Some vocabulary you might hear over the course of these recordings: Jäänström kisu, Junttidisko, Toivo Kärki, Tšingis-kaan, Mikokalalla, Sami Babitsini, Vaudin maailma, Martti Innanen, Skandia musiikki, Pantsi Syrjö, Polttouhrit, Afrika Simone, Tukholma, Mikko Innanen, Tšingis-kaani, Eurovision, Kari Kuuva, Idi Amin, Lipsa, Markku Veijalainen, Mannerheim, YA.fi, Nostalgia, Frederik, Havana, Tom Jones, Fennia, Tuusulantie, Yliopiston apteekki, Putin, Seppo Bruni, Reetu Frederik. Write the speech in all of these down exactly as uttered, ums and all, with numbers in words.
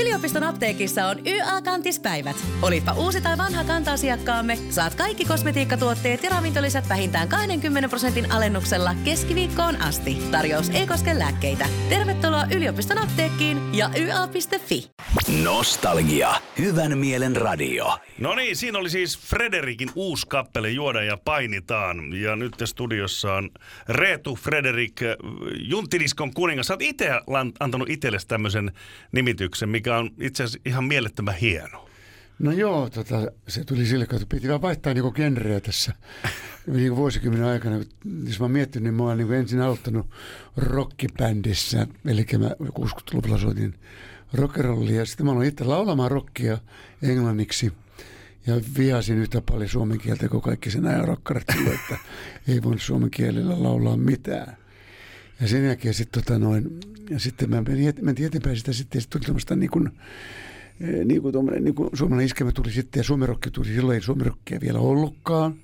Yliopiston apteekissa on Y A-kantispäivät. Olipa uusi tai vanha kanta-asiakkaamme, saat kaikki kosmetiikkatuotteet ja ravintolisät vähintään kaksikymmentä prosentin alennuksella keskiviikkoon asti. Tarjous ei koske lääkkeitä. Tervetuloa yliopiston apteekkiin ja Y A piste F I. Nostalgia. Hyvän mielen radio. No niin, siinä oli siis Frederikin uusi kappale Juoda ja painitaan. Ja nyt studiossa on Reetu Frederik, Junttidiskon kuningas. Sä oot itse antanut itsellesi tämmöisen nimityksen, mikä on itse asiassa ihan mielettömän hieno. No joo, tota, se tuli sille, että piti vaan vaihtaa niinku genreä tässä niinku vuosikymmenen aikana. Jos mä oon miettinyt, niin mä oon niinku ensin aloittanut rockibändissä, eli mä kuusikymmentäluvulla soitin rockerollia, ja sitten mä aloin itse laulamaan rockia englanniksi, ja vihasin yhtä paljon suomen kieltä kuin kaikki sen ajan rockarat, että ei voinut suomen kielellä laulaa mitään. Ja sen jälkeen sitten tota noin, ja sitten mä menin eteenpäin sitä, sitten sit tuli tämmöistä niin kuin, niin kuin tommoinen, niin kuin suomalainen iskemä tuli sitten, ja suomirokki tuli, silloin ei suomirokkia vielä ollutkaan,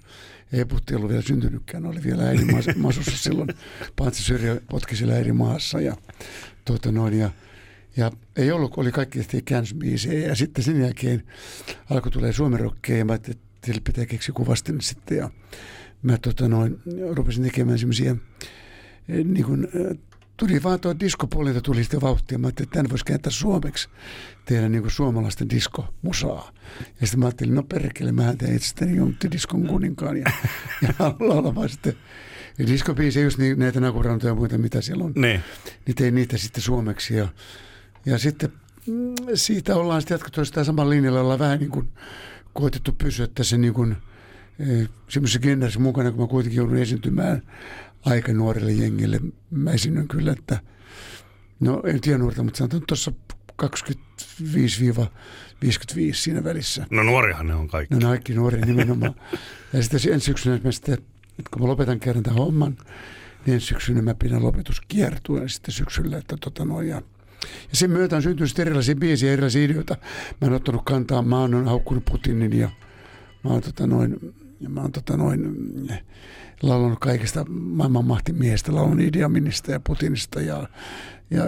ei putti ollut vielä syntynytkään, oli vielä äidin masussa silloin, Pantsi Syrjö potki siellä äidin maassa, ja tota noin, ja Ja ei ollut, oli kaikki tehtiin käännösbiisejä, ja sitten sen jälkeen alkoi tulee suomirokkeja, ja mä ajattelin, että sille pitää keksiä kuvastani sitten, ja mä tota noin, rupesin tekemään semmoisia, niin kuin, tuli vaan tuo diskopuolelta tuli sitten vauhtia, mä ajattelin, että tämän voisi kääntää suomeksi, tehdä niin kuin suomalaista diskomusaa. Ja sitten mä ajattelin, no perkele, mähän teen itsestäni Junttidiskon kuninkaan, ja, ja laulamaan sitten. Ja diskobiisejä, just näitä nakurantoja ja muita, mitä siellä on, ne. niin tein niitä sitten suomeksi, ja Ja sitten siitä ollaan sitten jatkettu sitä saman linjalla, ollaan vähän niin kuin koetettu pysyä tässä niin kuin semmoisessa genressä mukana, kun mä kuitenkin joudun esiintymään aika nuorelle jengille. Mä esiinnyn kyllä, että no en tiedä nuorta, mutta sanotaan tuossa kaksikymmentäviisi viisikymmentäviisi siinä välissä. No nuorihan ne on kaikki. No ne on kaikki nuoria nimenomaan. Ja sitten ensi syksynä mä sitten, kun mä lopetan kerran tämän homman, niin ensi syksynä mä pidän lopetuskiertueen sitten syksyllä, että tota noin ja Ja sen myötä on syntynyt erilaisia biisiä ja erilaisia ideoita. Mä en ottanut kantaa, mä oon haukkunut Putinin ja mä oon, tota noin, mä oon tota noin, laulanut kaikista maailman mahtimiehestä, laulanut Idi Aminista ja Putinista ja, ja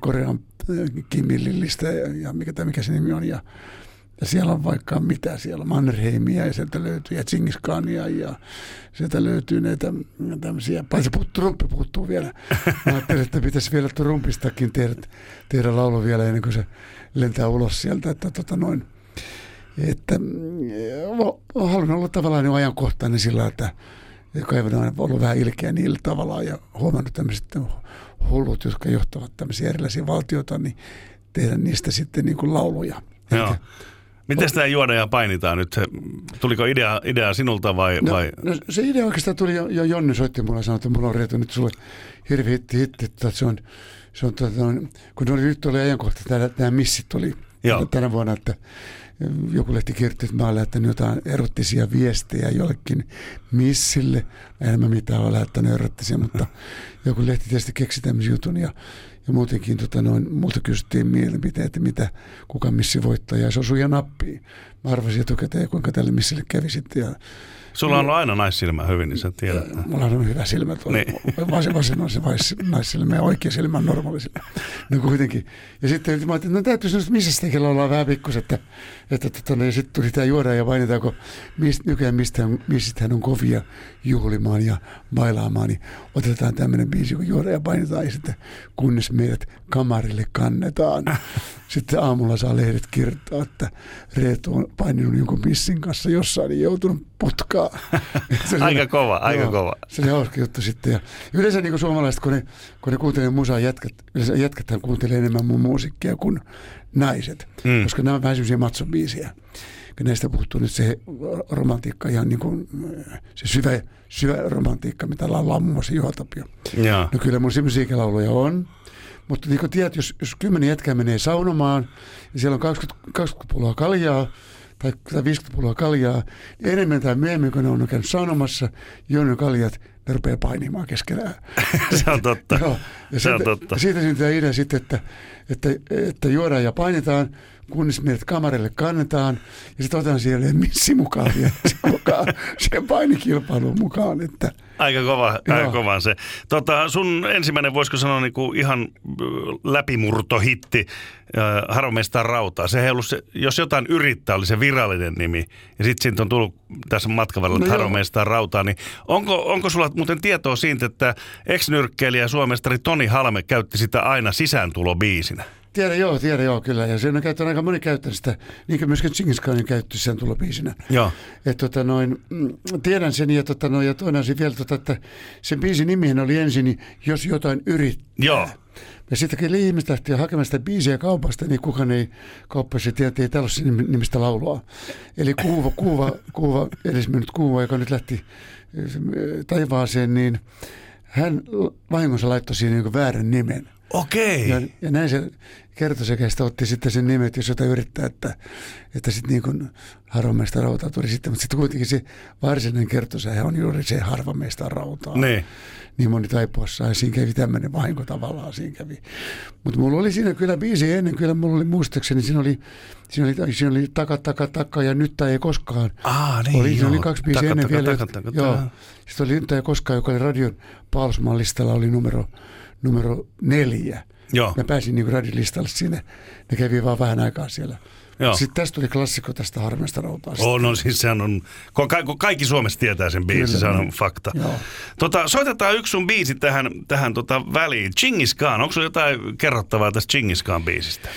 Korean Kimillistä ja, ja mikä, tai mikä se nimi on. Ja, ja siellä on vaikka mitä, siellä on Mannerheimia ja sieltä löytyy ja Tšingis-kaania ja sieltä löytyy näitä tämmöisiä, paitsi trumpi puuttuu vielä. Mä ajattelin, että pitäisi vielä trumpistakin tehdä, tehdä laulu vielä ennen kuin se lentää ulos sieltä, että tota noin. Että haluan olla tavallaan niin ajankohtainen sillä, että kaivana on ollut vähän ilkeä niillä tavallaan ja huomannut tämmöiset hullut, jotka johtavat tämmöisiä erilaisia valtioita, niin tehdä niistä sitten niin kuin lauluja. Joo. Miten sitä juoda ja painitaan nyt? Tuliko idea, idea sinulta vai, no, vai? No se idea oikeastaan tuli jo, jo Jonny soitti mulle ja sanoi, että mulla on Reetu nyt sulle hirveä hitti, hitti että se on, se on tuota, kun oli, nyt oli ajankohta, nämä missit oli Joo. tänä vuonna, että joku lehti kirjoitti, että mä oon lähettänyt jotain erottisia viestejä jollekin missille. En mä mitään ole lähettänyt erottisia, mutta joku lehti tietysti keksi tämmöisen jutun ja Ja muutenkin tota noin, multa kysyttiin mielipiteet, mitä kuka missi voittaa, ja se osui ja nappiin. Mä arvasin etukäteen, kuinka tälle missille kävi sitten. Ja, Sulla on ja, aina naissilmä hyvin, niin sä tiedät. Ja, mulla on hyvä silmä tuolla. Niin. Vasen, vasen on se vais, naissilmä ja oikea silmä on normaalisilmä. No kuitenkin. Ja sitten mä ajattelin, no täytyy sanoa, että missä sitäkin ollaan vähän pikkus, että, että tota, no, ja sitten tuli tämä juodaan ja painitaan, kun mist, nykyään missistähän on kovia juhlimaan ja bailaamaan, niin otetaan tämmöinen biisi, kun juodaan ja painitaan, ja sitten kunnes meidät kamarille kannetaan. Sitten aamulla saa lehdet kirjoittaa, että Reetu on paininut jonkun missin kanssa jossain, niin joutunut putkaan. aika kova, aika joo, kova. Se oli hauska juttu sitten. Ja yleensä niin kuin suomalaiset, kun ne, kun ne kuuntelee musaa, jätkät, yleensä jätkäthän kuuntelee enemmän mun musiikkia kuin naiset, mm. koska nämä on vähän sellaisia matsobiisiä. Näistä puhuttuu nyt se romantiikka, ihan niin kuin se syvä, syvä romantiikka, mitä laullaan muun muassa Juha Tapio. Ja. No kyllä mun semmoisia lauluja on. Mutta niin kuin tiedät, jos, jos kymmenen jätkää menee saunomaan, ja siellä on kaksikymmentä, kaksikymmentä pulloa kaljaa tai, tai viisikymmentä pulloa kaljaa, niin enemmän tai myöhemmin, kun ne on käynyt saunomassa, joiden kaljat, ne rupeaa painimaan keskenään. Se on totta. No, ja se siitä, on totta. Siitä syntyy idea sitten, että, että, että juodaan ja painitaan, kunnes meidät kamarille kannetaan, ja sitten otetaan siellä missi mukaan, ja sen, mukaan, sen painikilpailuun mukaan, että Aika kova, aika kova se. Tota, sun ensimmäinen, voisiko sanoa, niin kuin ihan läpimurtohitti, äh, Haro mestaa rautaa. Sehän ei ollut se, jos jotain yrittää, oli se virallinen nimi. Ja sitten siitä on tullut tässä matkan varrella, että no Haro mestaa rautaa. Niin onko, onko sulla muuten tietoa siitä, että ex-nyrkkeilijä suomestari Toni Halme käytti sitä aina sisääntulobiisinä? Tiedä joo, tiedä joo, kyllä. Ja sen on käyttänyt aika moni käyttänyt sitä, niin kuin myöskin Tšingis-kaanin käytti sen tulobiisinä. Joo. Että tota noin, tiedän sen ja tota noin, ja toinen asia vielä, tota, että sen biisin nimihän oli ensin, jos jotain yrittää. Joo. Ja sitten kun ihmiset lähtivät hakemaan sitä biisiä kaupasta, niin kukaan ei kauppasi tietää tällaista nimistä laulua. Eli kuuva, kuuva, kuuva, eli mennyt kuuva, joka nyt lähti taivaaseen, niin hän vahingossa laittoi siihen jonkun väärän nimen. Okei. Ja, ja näin se kertosäkeistä otti sitten sen nimet, jos jotain yrittää, että, että sitten niin kuin Harvameista rautaa tuli sitten. Mutta sitten kuitenkin se varsinainen kertosähän on juuri se Harvameista rautaa. Niin. Niin moni taipuassa. Ja siinä kävi tämmöinen vahinko tavallaan, siinä kävi. Mutta mulla oli siinä kyllä biisi ennen, kyllä mulla oli muistakseni, siinä oli, siinä oli, siinä oli taka, taka, taka ja nyt tai ei koskaan. Ah, niin, oli, joo. Siinä oli kaksi biisiä ennen taka, vielä. Taka, taka, taka, joo. Sitten oli nyt tai ei koskaan, joka oli radion Paalsman listalla, oli numero... Numero neljä. Joo. Mä pääsin niin radiolistalle sinne. Ne kävi vaan vähän aikaa siellä. Joo. Sitten tästä tuli klassikko tästä Harmesta rautaa. Oh, no siis sehän on, kun kaikki Suomessa tietää sen biisin, se on fakta. Tota, soitetaan yksi sun biisi tähän, tähän tota väliin. Tšingis-kaan, onko sulla jotain kerrottavaa tästä Tšingis-kaan biisistä?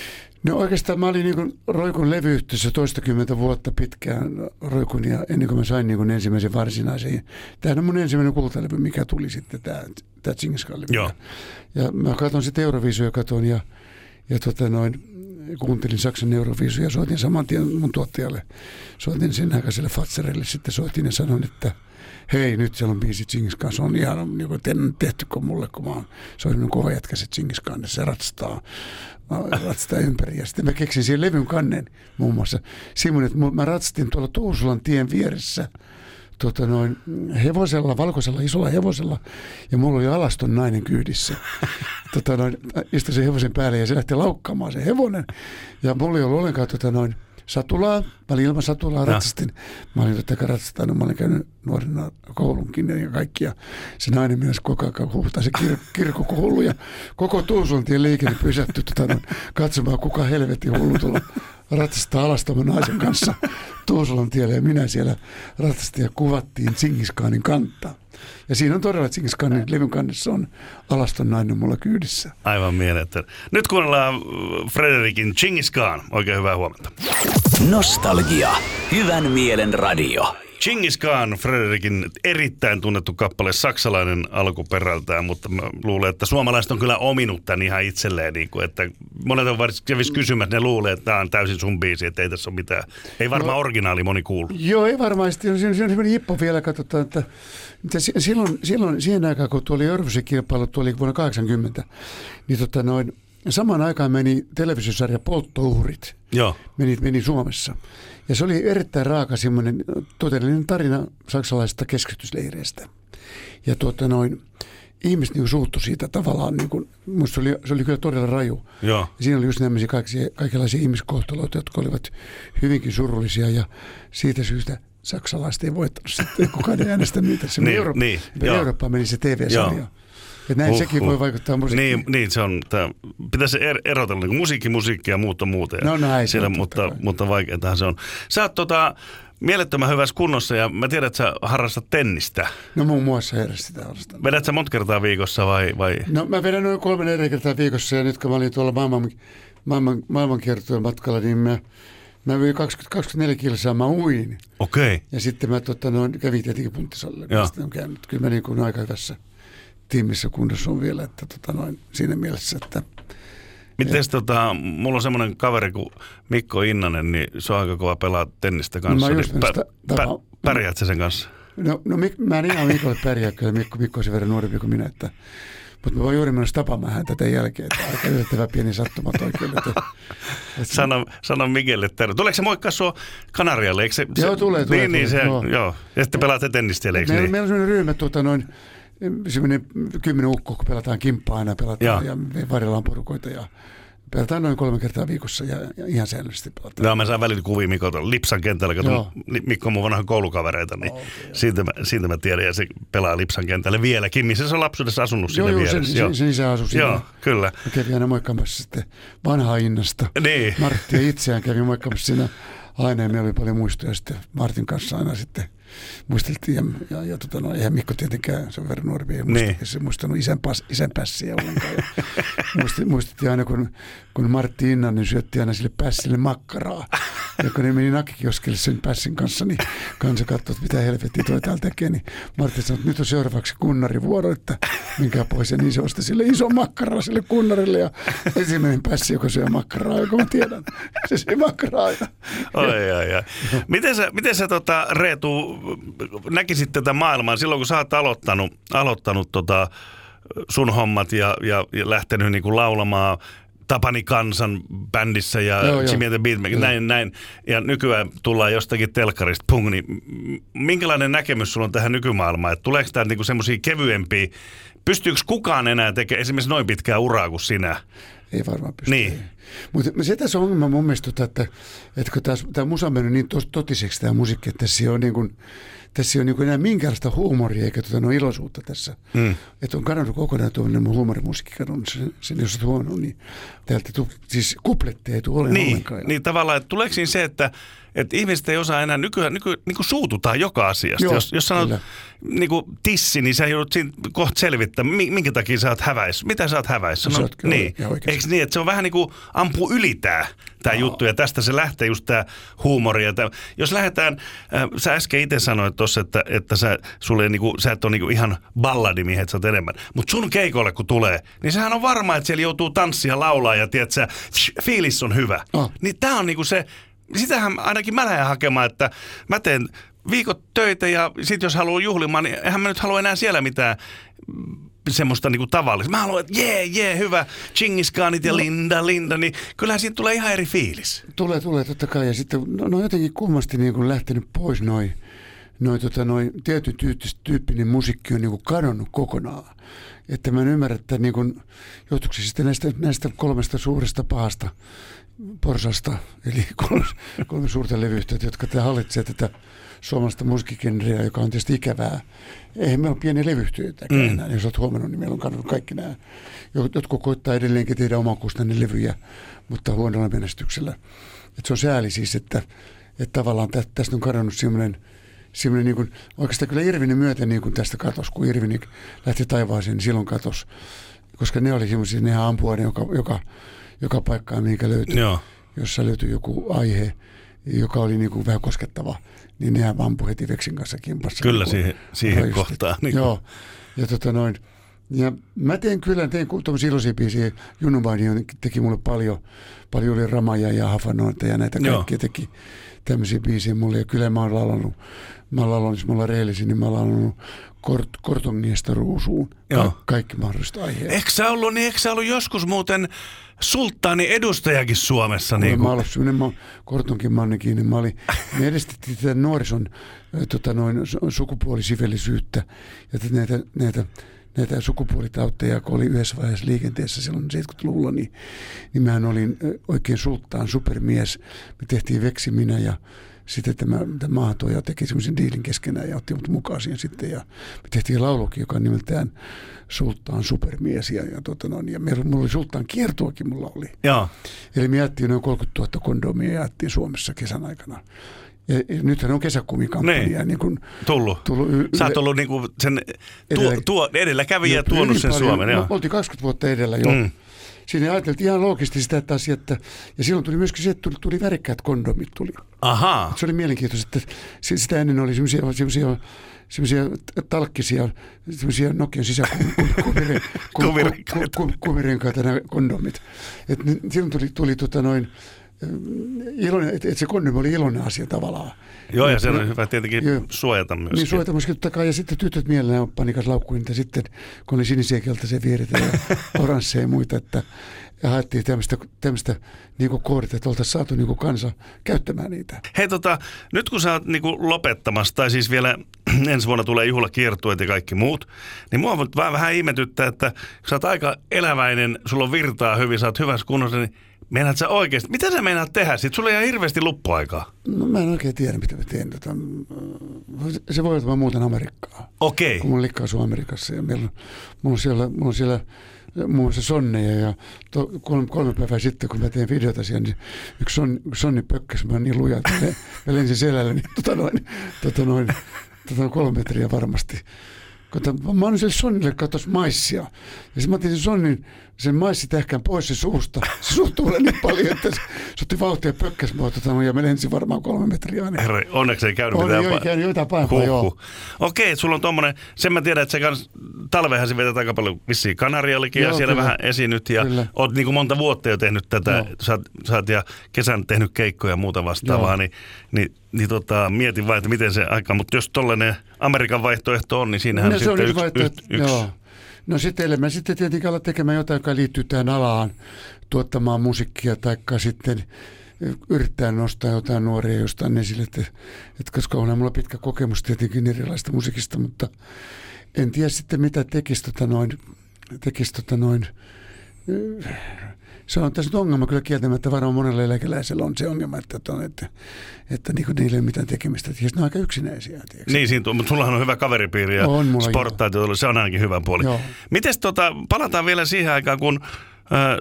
No oikeastaan mä olin niin Roikun levyyhtiössä toistakymmentä vuotta pitkään Roikun ja ennen kuin mä sain niin ensimmäisen varsinaisen. Tämähän on mun ensimmäinen kultalevy, mikä tuli sitten tämä, tämä Tšingis-kaani. Joo. Ja mä katson sitten Eurovisioja katon ja, ja tota noin, kuuntelin Saksan Eurovisioja ja soitin saman tien mun tuottajalle. Soitin sen aikaiselle Fatserelle sitten soitin ja sanoin, että hei, nyt siellä on biisi Tšingis-kaan. Se on ihan niin kuin tehtyko mulle, kun mä oon soinut kova jätkä se Tšingis-kaan ja se ratsastaa. Mä ratsastan ympäri ja sitten mä keksin siihen levyn kannen muun muassa. Simone, että mä ratsastin tuolla Tuusulantien vieressä tota noin, hevosella, valkoisella, isolla hevosella ja mulla oli alaston nainen kyydissä. Tota noin, istuin sen hevosen päälle ja se lähti laukkaamaan se hevonen ja mulla ei ollut ollenkaan tota noin, satulaa. Mä olin ilman satulaa ratsastin. Mä olin totta ratsastanut. Mä olin käynyt nuorena koulunkin ja kaikkia. Se nainen myös koko ajan huuhtaa se kir- kirkkokoulu ja koko Tuusulantien liikenne pysähtyi tota, no, katsomaan, kuka helvetin hullu tulla ratsastaa alastaman naisen kanssa Tuusulantielle. Ja minä siellä ratsastin ja kuvattiin Tšingis-kaanin kantaa. Ja siinä on todella, että Tšingis-kaanin levyn kannessa on alaston nainen mulla kyydissä. Aivan mieletön. Nyt kuunnellaan Frederikin Tšingis-kaan. Oikein hyvää huomenta. Nostalgia. Hyvän mielen radio. Tšingis-kaan, Frederikin erittäin tunnettu kappale, saksalainen alkuperältään, mutta mä luulen, että suomalaiset on kyllä ominut tämän ihan itselleen. Niin kuin, että monet on varsinkin kysymys, ne luulee, että tämä on täysin sun biisi, että ei tässä ole mitään. Ei varmaan no, originaali moni kuulu. Joo, ei varmaan. Siinä on semmoinen hippo vielä, katsotaan, että silloin, silloin siihen aikaan, kun tuo oli Eurovision kilpailu, tuo oli vuonna kahdeksankymmentä, niin tota noin, samaan aikaan meni televisiosarja Polttouhrit. Joo. Meni, meni Suomessa. Ja se oli erittäin raaka semmoinen todellinen tarina saksalaisesta keskitysleireistä. Ja tuota noin, ihmiset niin suuttui siitä tavallaan, niin kuin, musta se oli, se oli kyllä todella raju. Joo. Ja siinä oli just nämmöisiä kaikkia, kaikenlaisia ihmiskohtaloita, jotka olivat hyvinkin surullisia ja siitä syystä saksalaiset ei voittanut sitten. Kukaan ei äänestä niitä. Se niin, Eurooppa, niin, Eurooppa meni se T V-sarja. Joo. Että näin uh, sekin uh. voi vaikuttaa musiikkiin. Niin, niin se on, tämä, pitäisi erotella niin musiikki, musiikki ja muut on muuten. No näin. Siellä, mutta, mutta vaikeatahan se on. Sä oot tota, mielettömän hyvässä kunnossa ja mä tiedän, että sä harrastat tennistä. No muun muassa herrastit harrastan. Vedät sä monta kertaa viikossa vai, vai? No mä vedän noin kolme neljä kertaa viikossa ja nyt kun mä olin tuolla maailman, maailman, maailmankiertojen matkalla, niin mä... Mä vein kaksikymmentä kaksikymmentäneljä kilsaa, mä uin. Okei. Okay. Ja sitten mä tota, noin, kävin tietenkin punttisalille. Ja sitten on käynyt. Kyllä mä niin kuin aika hyvässä tiimissä kunnossa on vielä, että tota, noin, siinä mielessä, että... Mites tota, mulla on semmoinen kaveri kuin Mikko Innanen, niin se on aika kova pelaa tennistä kanssa. No mä just niin pä- pä- pä- pärjäät sä sen kanssa? No, no Mik- mä en ihan Mikolle pärjää, kyllä Mikko, Mikko on sen verran nuorempi kuin minä, että... Mutta mä voin juuri mennä tapaamaan häntä tämän jälkeen. Tämä on aika yllättävä pieni sattuma oikein. Että, että sano, sano Mikelle terve. Tuleeko se moikkaa sua Kanarialle? Eikö se, joo, tulee. Se, tulee, niin, tulee, niin, tulee. Se, joo. Ja sitten pelaatte tennistä, eikö niin? Meillä on sellainen ryhmä, tuota, noin, semmoinen kymmenen ukkoa, kun pelataan kimppaa aina. Pelataan ja, ja varjellaan porukoita ja pelataan noin kolme kertaa viikossa ja, ja ihan säännöllisesti pelataan. No, mä saan välillä kuvia Mikolta Lipsan kentällä, kun Mikko on mun vanhan koulukavereita, niin okay, siitä, mä, siitä mä tiedän, ja se pelaa Lipsan kentällä vieläkin, missä se on lapsuudessa asunut siinä vieressä. Sen, joo, sen isä asui siinä. Joo, kyllä. Mä kävin aina moikkaamassa sitten vanhaa innasta. Niin. Martti ja itseään kävi moikkaamassa siinä aina, ja me oli paljon muistoja sitten Martin kanssa aina sitten. Muisteltiin, ja, ja, ja tota, no, eihän Mikko tietenkään, se on verran nuorempi, ei muistanut, niin. muistanut isän, pas, isän pässiä ollenkaan. Muistettiin, muistettiin aina, kun, kun Martti Innanen niin syötti aina sille pässille makkaraa. Ja kun ne meni nakkikioskelle sen pässin kanssa, niin kansa katsoi, että mitä helvettiä toi täällä tekee. Niin Martti sanoi, että nyt on seuraavaksi kunnarivuoro, että minkä pois. Ja niin se osti sille ison makkaraa sille kunnarille. Ja ensimmäinen pässi, joka syö makkaraa, joka mä tiedän. Se syö makkaraa. Oi, oi, oi. Miten sä, miten sä tota, Reetu, näkisit tätä maailmaa silloin, kun sä oot aloittanut, aloittanut tota sun hommat ja, ja, ja lähtenyt niinku laulamaan Tapani Kansan bändissä ja Jimmy and the Beatmaker, näin, näin. Ja nykyään tullaan jostakin telkkarista, pung, niin minkälainen näkemys sulla on tähän nykymaailmaan? Et tuleeko tää niinku semmosia kevyempiä, pystyykö kukaan enää tekemään esimerkiksi noin pitkää uraa kuin sinä? Ei varmaan pysty. Niin. Mutta se tässä on ongelma mun mielestä, että, että kun tämä musa on mennyt niin totiseksi tämä musiikki, että tässä ei ole, niin kuin, tässä ei ole niin kuin enää minkäänlaista huumoria eikä tuota, no, iloisuutta tässä. Mm. Että on kadonnut kokonaan tuollainen mun huumorimusiikki kadonnut sen, sen jos olet huono, niin täältä tu, siis kupletteja ei tule olemaan ollenkaan. Niin, tavallaan, että tuleeko niin se, että, että ihmiset ei osaa enää nykyään, nykyään niin kuin suututaan joka asiasta. Joo, jos jos sanot niin kuin tissi, niin sä joudut siinä kohta selvittämään, minkä takia sä oot häväissä. Mitä sä oot häväissä? No, niin. Eikö niin, että se on vähän niin kuin ampuu yli tämä tää no. juttu, ja tästä se lähtee just tämä huumori. Ja tää. Jos lähdetään, äh, sä äsken itse sanoit tuossa, että, että sä, sulle niinku, sä et ole niinku ihan balladimiehet, että sä oot enemmän. Mutta sun keikolle kun tulee, niin sehän on varma, että siellä joutuu tanssia, laulaa ja tiedät sä, tsch, fiilis on hyvä. No. Niin tää on niinku se, sitähän ainakin mä lähden hakemaan, että mä teen viikot töitä ja sit jos haluaa juhlimaan, niin eihän mä nyt halua enää siellä mitään semmoista niinku tavallista. Mä haluan, että jee, jee, hyvä, Tšingis-kaanit ja no. Linda, Linda, niin kyllähän siitä tulee ihan eri fiilis. Tulee, tulee, totta kai. Ja sitten no, no jotenkin kummasti niin lähtenyt pois noin noi, tota, noi, tietyn tyyppinen musiikki on niin kadonnut kokonaan. Että mä en ymmärrä, että niin johtuuko se sitten näistä, näistä kolmesta suuresta pahasta porsasta, eli kolme, kolme suurta levyyhtiötä, jotka tää hallitsee tätä suomalaista musiikkigenreä, joka on tietysti ikävää. Eihän meillä ole pieniä levyyhtiöitäkään mm. enää. Jos olet huomannut, niin meillä on kadonnut kaikki nämä. Jotkut koittaa edelleenkin tehdä omakustanne levyjä, mutta huonolla menestyksellä. Et se on sääli siis, että, että tavallaan tä, tästä on kadonnut semmoinen, niin kuin, oikeastaan kyllä Irvinen myöten niin kuin tästä katosi, kun Irvinen lähti taivaaseen, niin silloin katosi. Koska ne oli semmoisia, nehän ampua ne joka, joka, joka paikkaan, mihinkä löytyi, Joo. jossa löytyi joku aihe, joka oli niin kuin vähän koskettava, niin nehän ampui heti Veksin kanssa kimpassa. Kyllä niin siihen, siihen kohtaan. Niin Joo, ja tota noin. Ja mä tein kyllä, tein tuommoisia iloisia biisiä. Junnu Vainio teki mulle paljon, paljon oli Ramaja ja Hafanoita ja näitä kaikkia Joo. teki tämmöisiä biisiä mulle. Ja kyllä mä oon laulannut, mä oon laulannut, jos mä oon rehellisin, niin mä oon laulannut Kort, Kortongiesta ruusuun. Ka- kaikki mahdolliset aiheet. Eikö sä ollut, niin eikö sä ollut joskus muuten sulttaani edustajakin Suomessa? Niin mä olin sellainen Kortonkin mannekin, niin mä olin, me edistettiin tätä nuorison tota noin, sukupuolisivellisyyttä ja näitä, näitä, näitä sukupuolitauteja, kun oli yhdessä vaiheessa liikenteessä silloin seitsemänkymmentäluvulla, niin, niin mähän olin oikein sulttaan supermies. Me tehtiin Veksi, minä ja sitten tämä, tämä maahantuoja teki semmoisen diilin keskenään ja otti mut mukaan siihen sitten. Ja me tehtiin laulukin, joka on nimeltään Sulttaan supermies. Ja, ja, tota noin, ja meillä, mulla oli Sulttaan kiertuakin mulla oli. Jaa. Eli me jaettiin noin kolmekymmentätuhatta kondomia jaettiin Suomessa kesän aikana. Ja, ja nythän on kesäkumikampanja. Niin. Niin kun, tullut. tullut y- Sä oot ollut niin kuin sen tuo, tuo, edelläkävijä ja tuonut sen Suomen. Me oltiin kaksikymmentä vuotta edellä jo. Mm. Siinä ajateltiin ihan loogisesti sitä, että asiaa, että, ja silloin tuli myöskin se, että tuli, tuli värikkäät kondomit tuli. Aha. Se oli mielenkiintoista, että sitä ennen oli semmoisia, semmoisia, semmoisia talkkisia, semmoisia Nokian sisäkumirenkaita nämä kondomit. Et silloin tuli, tuli tota noin, iloinen, että et se kondomi oli iloinen asia tavallaan. Joo, ja, ja se oli hyvä tietenkin jo, suojata myöskin. Niin suojata myöskin totta kai, ja sitten tytöt mielellään oppaan ikäs laukkuin, että sitten kun oli sinisiä keltaisia viereitä ja oransseja ja muita, että ja haettiin tämmöistä, tämmöistä niinku koodita, että oltaisiin saatu niinku kansa käyttämään niitä. Hei tota, nyt kun sä oot niinku lopettamassa, tai siis vielä ensi vuonna tulee juhlakiertueet ja kaikki muut, niin mua on vähän, vähän ihmetyttää, että sä oot aika eläväinen, sulla on virtaa hyvin, sä oot hyvässä kunnossa, niin meinaat sä oikeasti, mitä sä meinaat tehdä? Sitten sulla ei ole hirveästi luppuaikaa. No mä en oikein tiedä, mitä mä teen. Tota, se voi olla muuten Amerikkaa. Okei. Okay. Kun mun likka asuu Amerikassa ja meillä, mulla on siellä, mulla on siellä muun muassa sonneja ja to, kolme, kolme päivää sitten, kun mä tein videota siellä, niin yksi son, sonni pökkäs, mä oon niin luja, että mä lensin selällä, niin tota noin, tota noin, tota noin kolme metriä varmasti. Kato, mä annan sille sonnille katsoa maissia. Ja sitten mä otin sen sonnin, sen maissitähkään pois se suusta. Se suuttuu mulle niin paljon, että se otti vauhtia pökkäs mua. Tota, ja mä lensin varmaan kolme metriä. Niin. Herra, onneksi ei käynyt mitään paikkoja. Onneksi ei käynyt joitain paikkoja, joo. Okei, sulla on tommonen, sen mä tiedän, että se kans, talvehän se vetät aika paljon vissiin Kanariallekin ja siellä kyllä. Vähän esinyt. Ja kyllä. Oot niin kuin monta vuotta jo tehnyt tätä, sä, sä oot ja kesän tehnyt keikkoja ja muuta vastaavaa, niin, niin Niin tota, mietin vain, että miten se aika, mutta jos tollainen Amerikan vaihtoehto on, niin siinähän no, sitten yksi. Vaihtoehto, yksi. Joo. No sitten mä sitten tietenkin alan tekemään jotain, joka liittyy tähän alaan, tuottamaan musiikkia, taikka sitten yrittää nostaa jotain nuoria jostain esille, että, että koska onhan mulla pitkä kokemus tietenkin erilaista musiikista, mutta en tiedä sitten mitä tekisi tota noin, tekisi tota noin, se on tässä nyt ongelma kyllä kieltämättä, varmaan monella eläkeläisellä on se ongelma, että, että, että, että niin niillä ei ole mitään tekemistä. Tietysti ne on aika yksinäisiä. Tietysti. Niin, siinä, mutta sullahan on hyvä kaveripiiri ja on, sporttaa, se on ainakin hyvä puoli. Joo. Mites tota, palataan vielä siihen aikaan, kun äh,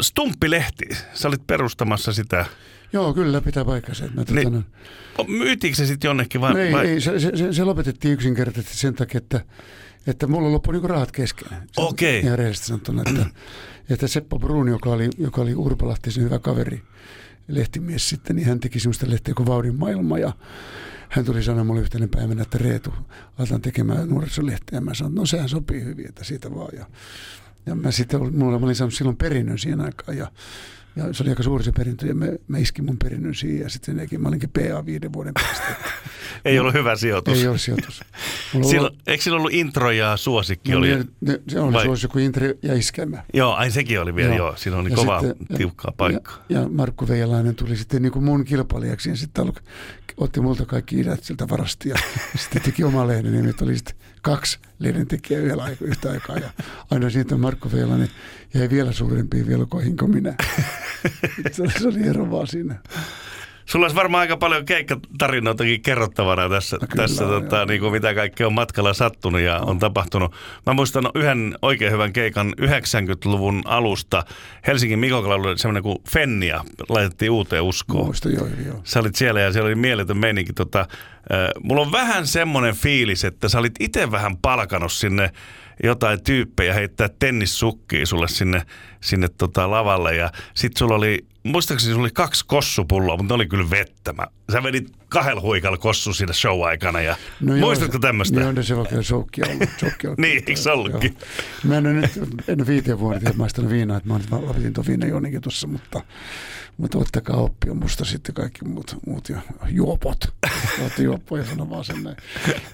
Stumppilehti, sä olit perustamassa sitä. Joo, kyllä pitää paikkansa. Niin, myytiinkö se sitten jonnekin? Vai, no ei, vai? ei se, se, se lopetettiin yksinkertaisesti sen takia, että Että mulla loppui niinku rahat kesken. Okei. Okay. Ihan rehellisesti sanottuna, että, että Seppo Bruni, joka oli, joka oli Urpalahti, sen hyvä kaveri, lehtimies sitten, niin hän teki semmoista lehtiä kuin Vaudin maailma. Ja hän tuli sanoa mulle yhtenä päivänä, että Reetu, aletaan tekemään nuorisolehteä. Ja mä sanoin, että no sehän sopii hyvin, että siitä vaan. Ja, ja mä sitten, mulla mä olin saanut silloin perinnön siihen aikaan. Ja, ja se oli aika suuri se perintö, ja mä, mä iskin mun perinnön siihen. Ja sitten nekin, mä olinkin P A viiden vuoden päästä. Ei ollut hyvä sijoitus. Ei ollut sijoitus. Silloin, ollut... Eikö sillä ollut intro ja suosikki? No, oli... ne, se oli vai... suosikki, intro ja iskelmä. Joo, ai sekin oli vielä, joo. joo. Siinä oli ja kova, sitten, tiukkaa paikkaa. Ja, ja Markku Veijalainen tuli sitten niin kuin mun kilpailijaksi, ja sitten alku, otti multa kaikki idät siltä varasti, ja sitten teki oma lehden, niin meitä oli sitten kaksi lehden tekijää yhdellä yhtä aikaa, ja aina siitä Markku Veijalainen jäi vielä suurempiin velkoihin kuin minä. Se oli, se oli ero vaan siinä. Sulla olisi varmaan aika paljon keikkatarinoitakin kerrottavana tässä, no kyllä, tässä tota, niin kuin mitä kaikkea on matkalla sattunut ja no. on tapahtunut. Mä muistan yhden oikein hyvän keikan yhdeksänkymmentäluvun alusta. Helsingin Mikokalalla oli semmoinen kuin Fennia, laitettiin uuteen uskoon. Muistan, joo, joo. Sä olit siellä ja siellä oli mieletön meininki. Tota, äh, mulla on vähän semmoinen fiilis, että sä olit itse vähän palkanut sinne jotain tyyppejä heittää tennissukkiin sulle sinne, sinne tota lavalle. Ja sit sulla oli, muistaakseni sulla oli kaksi kossupulloa, mutta ne oli kyllä vettä. Sä vedit kahdella huikalla kossu siinä show-aikana. Ja... No muistatko tämmöistä? Joo, se on kyllä shoukkia ollut. Niin, eikö se ollutkin? Mä en ole nyt, en ole viiteen vuotta maistanut viinaa, että mä lopetin tuon viinan jonnekin tuossa, mutta, mutta ottakaa oppia musta sitten kaikki muut, muut jo, juopot. Otti juoppoja, sano vaan sen näin.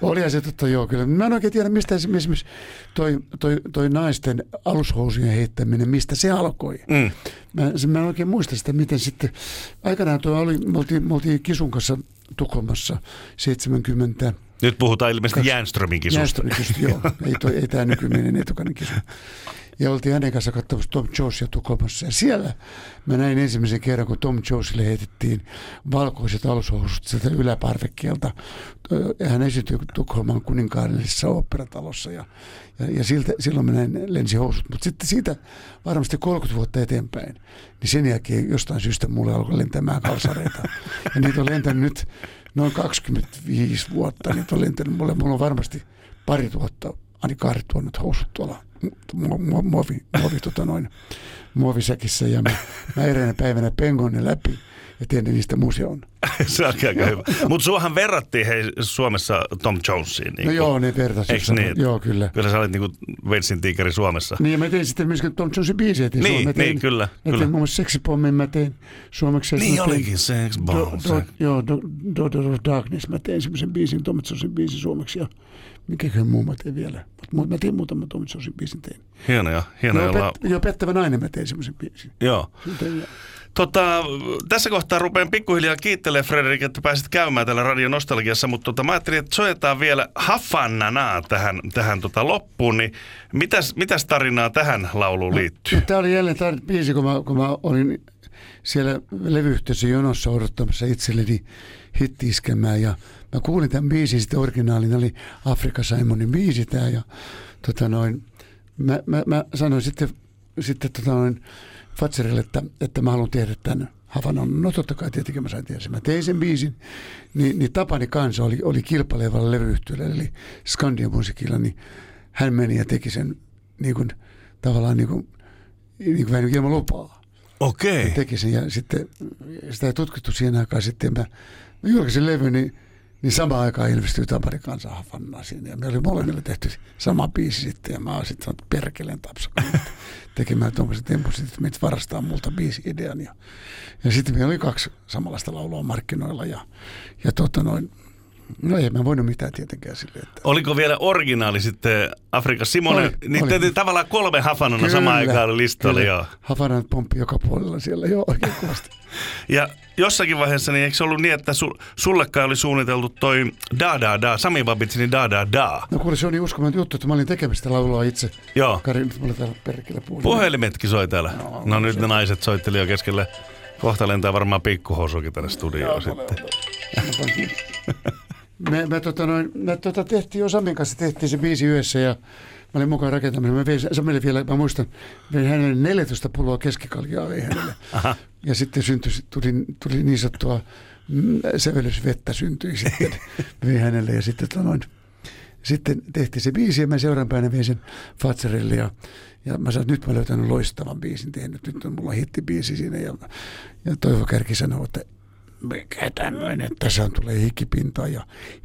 Olihan se totta, joo kyllä. Mä en oikein tiedä, mistä esimerkiksi toi, toi, toi naisten alushousujen heittäminen, mistä se alkoi. Mm. Mä, mä en oikein muista sitä, miten sitten, aikanaan tuo oli, me oltiin, me oltiin Kisun kanssa Tukholmassa seitsemänkymmentä. Nyt puhutaan ilmeisesti Jäänströmin kisusta. Jäänströmin kisusta, joo. Ei, toi, ei tämä nykyinen etukainen kisu. Ja oltiin hänen kanssa katsomassa Tom Jonesia Tukholmassa. Ja siellä mä näin ensimmäisen kerran, kun Tom Jonesille heitettiin valkoiset alushousut sieltä yläparvekkeelta. Hän esiintyi Tukholman kuninkaallisessa oopperatalossa ja, ja, ja siltä, silloin mä näin lensi housut. Mutta sitten siitä varmasti kolmekymmentä vuotta eteenpäin, niin sen jälkeen jostain syystä mulle alkoi lentämään kalsareita. Ja niitä on lentänyt nyt noin kaksikymmentäviisi vuotta. Niitä on lentänyt mulle. Mulla on varmasti pari tuhatta, ainakin kahdet tuonut housut tuolla. Muovi, muovi, tota noin, muovisäkissä ja mä, mä eräänä päivänä pengon ne läpi ja teen niistä museon. Se on aika hyvä. Mutta suohan verrattiin hei, Suomessa Tom Jonesiin. Niin no joo, ne vertasivat. Niin? Joo, kyllä. Kyllä sä olet niin kuin Velsin tiikeri Suomessa. Niin, mä tein sitten myöskin Tom Jonesin biisiä. Niin, Suomessa. Tein, niin, kyllä. Mä tein muun muassa seksipommin, mä tein suomeksi. Niin tein, olikin, sexbomb. Joo, Daughter of Darkness, mä tein semmoisen biisin, Tom Jonesin biisin suomeksi ja mikäköhän muu mä tein vielä. Mut mä tein muutaman Tom Jonesin biisin tein. Hienoja, hienoja. Joo, pet, joo, Pettävä nainen mä tein semmoisen biisin. Joo. Tein, Tota, tässä kohtaa rupean pikkuhiljaa kiittelemään, Frederik, että pääsit käymään täällä Radio Nostalgiassa, mutta tota, mä ajattelin, että soitetaan vielä Havananaa tähän, tähän tota, loppuun, niin mitäs, mitäs tarinaa tähän lauluun liittyy? No, no, tämä oli jälleen tämä biisi, kun mä, kun mä olin siellä levyyhtiössä jonossa odottamassa itselleni hitti-iskemää, ja mä kuulin tämän biisin sitten originaalina, oli Afrika Simonen biisi tämä, ja tota noin, mä, mä, mä sanoin sitten, sitten tota noin, Fatserelle, että, että mä haluan tehdä tämän Havanan. No totta kai tietenkin mä sain tehdä sen. Mä tein sen biisin, niin, niin Tapani Kansa oli, oli kilpailevalla levyyhtiöllä, eli Skandia musiikilla, niin hän meni ja teki sen niin kuin, tavallaan niin kuin, niin kuin ilman lupaa. Okei. Okay. Teki sen ja sitten sitä ei tutkittu siihen aikaan sitten. Mä, mä julkaisin levy, niin, niin samaan aikaan ilmestyi Tapani Kansa Havanaa siinä. Ja me oli molemmilla tehty sama biisi sitten ja mä oon sitten sanonut perkeleen tapsakaan. tekemään tuommoiset tempusit, että meitä varastaa multa biisi-idean. Ja, ja sitten meillä oli kaksi samanlaista laulua markkinoilla. Ja, ja tota noin, no ei mä voinut mitään tietenkään sille. Että... Oliko vielä originaali sitten Afrika Simone? Oli, niin oli. Te, tavallaan kolme Havanana samaan aikaan listalle. Joo. Havanat pomppi joka puolella siellä, joo, oikein kovasti. ja jossakin vaiheessa, niin eikö se ollut niin, että su, sullekaan oli suunniteltu toi da da da, Sami Babitsini da da da? No kuule, se on niin uskomaton juttu, että mä olin tekemistä laulua itse. Joo. Kari, nyt mulla täällä perkillä puolella. Puhelimetkin soi täällä. No, no nyt ne naiset soitteli jo keskellä. Kohta lentää varmaan pikkuhousuakin tänne studioon sitten. Me, me, tota noin, me tota tehtiin jo Samin kanssa, tehtiin se biisi yhdessä ja mä olin mukaan rakentamassa. Mä vein Samille vielä, mä muistan, vein hänelle neljätoista pulloa keskikalkia vein hänelle. Aha. Ja sitten syntyi, tuli, tuli niin sanottua sävelysvettä syntyi sitten. vein hänelle ja sitten, tota noin, sitten tehtiin se biisi ja mä seuraan päivänä vein sen Fatserelle ja, ja mä sanoin, nyt mä löytän loistavan biisin tehnyt. Nyt on mulla hittibiisi siinä ja, ja Toivo Kärki sanoi, että mikä tämmöinen, tässä on tulee hikipintaa ja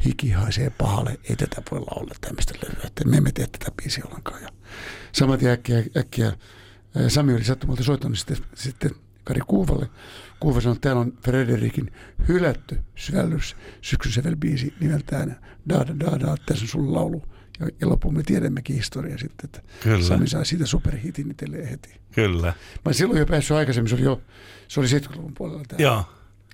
hiki haisee pahalle, ei tätä voi laulaa tämmöistä levyä, että me emme tee tätä biisiä ollenkaan. Ja samaten äkkiä, äkkiä Sami oli sattumalta soittanut sitten, sitten Kari Kuuvalle. Kuuva sanoi, että täällä on Frederikin hylätty syvällys syksyn sävelbiisi nimeltään da da da da, tässä on sun laulu. Ja loppuun me tiedämmekin historia sitten, että kyllä. Sami sai siitä superhitin itselleen heti. Kyllä. Mä silloin jo päässyt aikaisemmin, se oli jo, se oli seitsemänkymmentäluvun puolella täällä. Joo.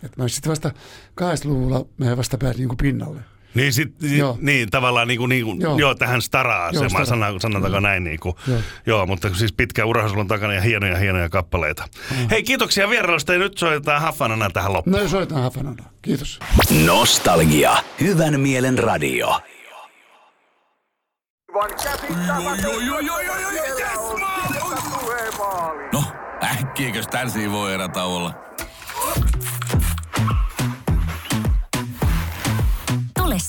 Että mä sitten vasta kahdeksankymmentäluvulla mä vasta pääsin niinku pinnalle. Niin, sit, niin tavallaan niinku, niinku, joo. Joo, tähän stara-asemaan, sana, sanotaanko näin. Niinku. Joo. Joo, mutta siis pitkä ura sulla on takana ja hienoja, hienoja kappaleita. Aha. Hei, kiitoksia vierailusta ja nyt soitetaan Havanana tähän loppuun. No soitetaan Havanana, kiitos. Nostalgia, hyvän mielen radio. No, äkkiäkös tän siinä voi erätauolla? Tule